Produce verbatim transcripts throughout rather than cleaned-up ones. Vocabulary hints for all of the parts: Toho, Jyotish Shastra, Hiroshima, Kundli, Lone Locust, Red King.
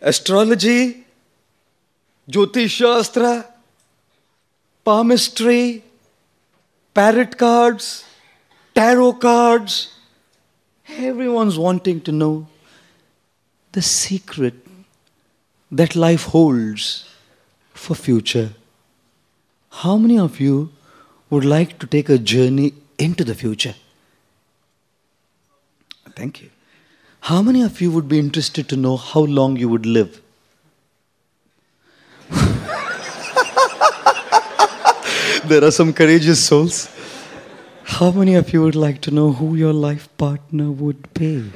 astrology, Jyotish Shastra, palmistry, parrot cards, tarot cards. Everyone's wanting to know the secret that life holds for future. How many of you would like to take a journey into the future? Thank you. How many of you would be interested to know how long you would live? There are some courageous souls. How many of you would like to know who your life partner would be?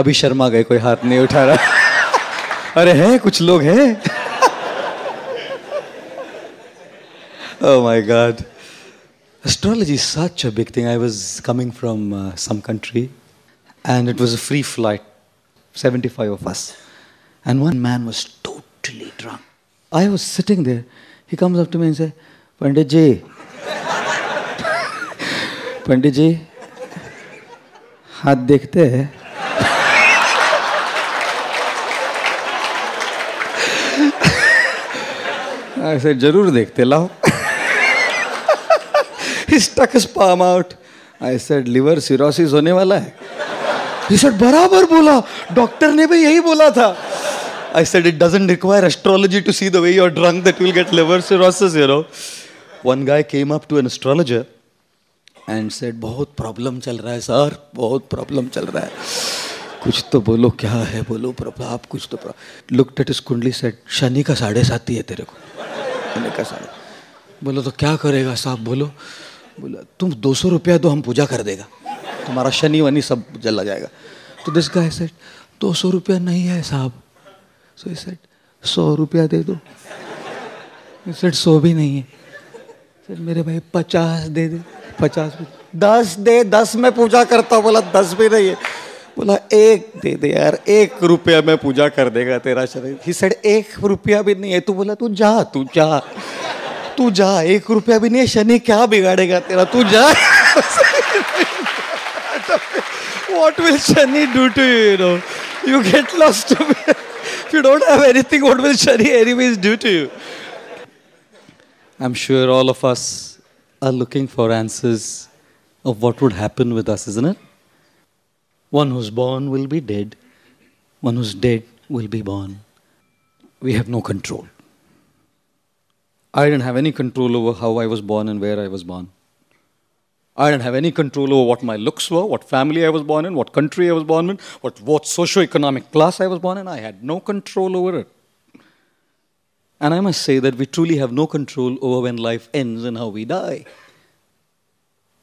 अभी शर्मा गए, कोई हाथ नहीं उठा रहा। अरे हैं कुछ लोग हैं। Oh my God. Astrology is such a big thing. I was coming from uh, some country and it was a free flight, seventy-five of us. And one man was totally drunk. I was sitting there. He comes up to me and says, Pandit ji, Pandit ji, हाथ देखते हैं? I said, जरूर देखते लाओ. He stuck his palm out. I said, liver cirrhosis होने वाला है. He said, बराबर बोला. डॉक्टर ने भी यही बोला था. I said, it doesn't require astrology to see the way you're drunk that you'll get liver cirrhosis, you know. One guy came up to an astrologer and said, बहुत problem चल रहा है sir, बहुत problem चल रहा है. कुछ तो बोलो क्या है बोलो प्रभा आप कुछ तो Prabha. Looked at his Kundli said, Shani का साढ़े साती है तेरे को. शनि का साढ़े. बोलो तो क्या करेगा साहब बोलो. बोला तुम दो सौ रुपया दो हम पूजा कर देगा. तुम्हारा शनि वनी सब जला जाएगा. तो this guy said, दो सौ रुपया नहीं है साहब. So he said, सौ रुपया दे दो. He said, सौ भी नहीं है. Said, मेरे भाई पचास दे दे. पचास दस दे दस में पूजा करता हूँ. बोला दस भी नहीं है. बोला एक दे दे यार एक रुपया मैं पूजा कर देगा तेरा शरीर. He said एक रुपया भी नहीं है. तू बोला तू जा तू जा तू जा एक रुपया भी नहीं है शनि क्या बिगाड़ेगा तेरा तू जा. What will Shani do to you, you know? You get lost. If you don't have anything, what will Shani anyways do to you? I'm sure all of us are looking for answers of what would happen with us, isn't it? One who's born will be dead. One who's dead will be born. We have no control. I didn't have any control over how I was born and where I was born. I didn't have any control over what my looks were, what family I was born in, what country I was born in, what, what socio-economic class I was born in. I had no control over it. And I must say that we truly have no control over when life ends and how we die.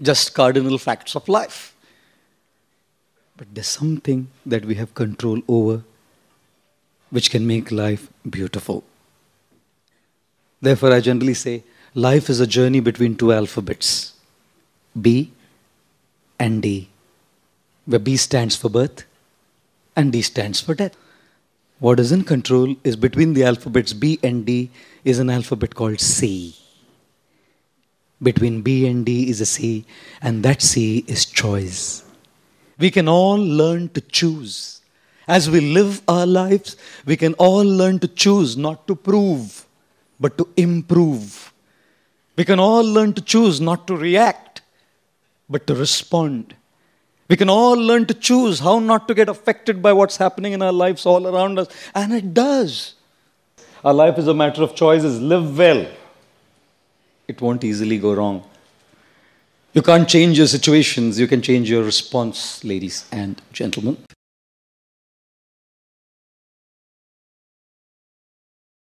Just cardinal facts of life. But there's something that we have control over which can make life beautiful. Therefore, I generally say, life is a journey between two alphabets, B and D, where B stands for birth and D stands for death. What is in control is between the alphabets B and D is an alphabet called C. Between B and D is a C, and that C is choice. We can all learn to choose. As we live our lives, we can all learn to choose not to prove, but to improve. We can all learn to choose not to react, but to respond. We can all learn to choose how not to get affected by what's happening in our lives all around us. And it does. Our life is a matter of choices. Live well. It won't easily go wrong. You can't change your situations, you can change your response, ladies and gentlemen.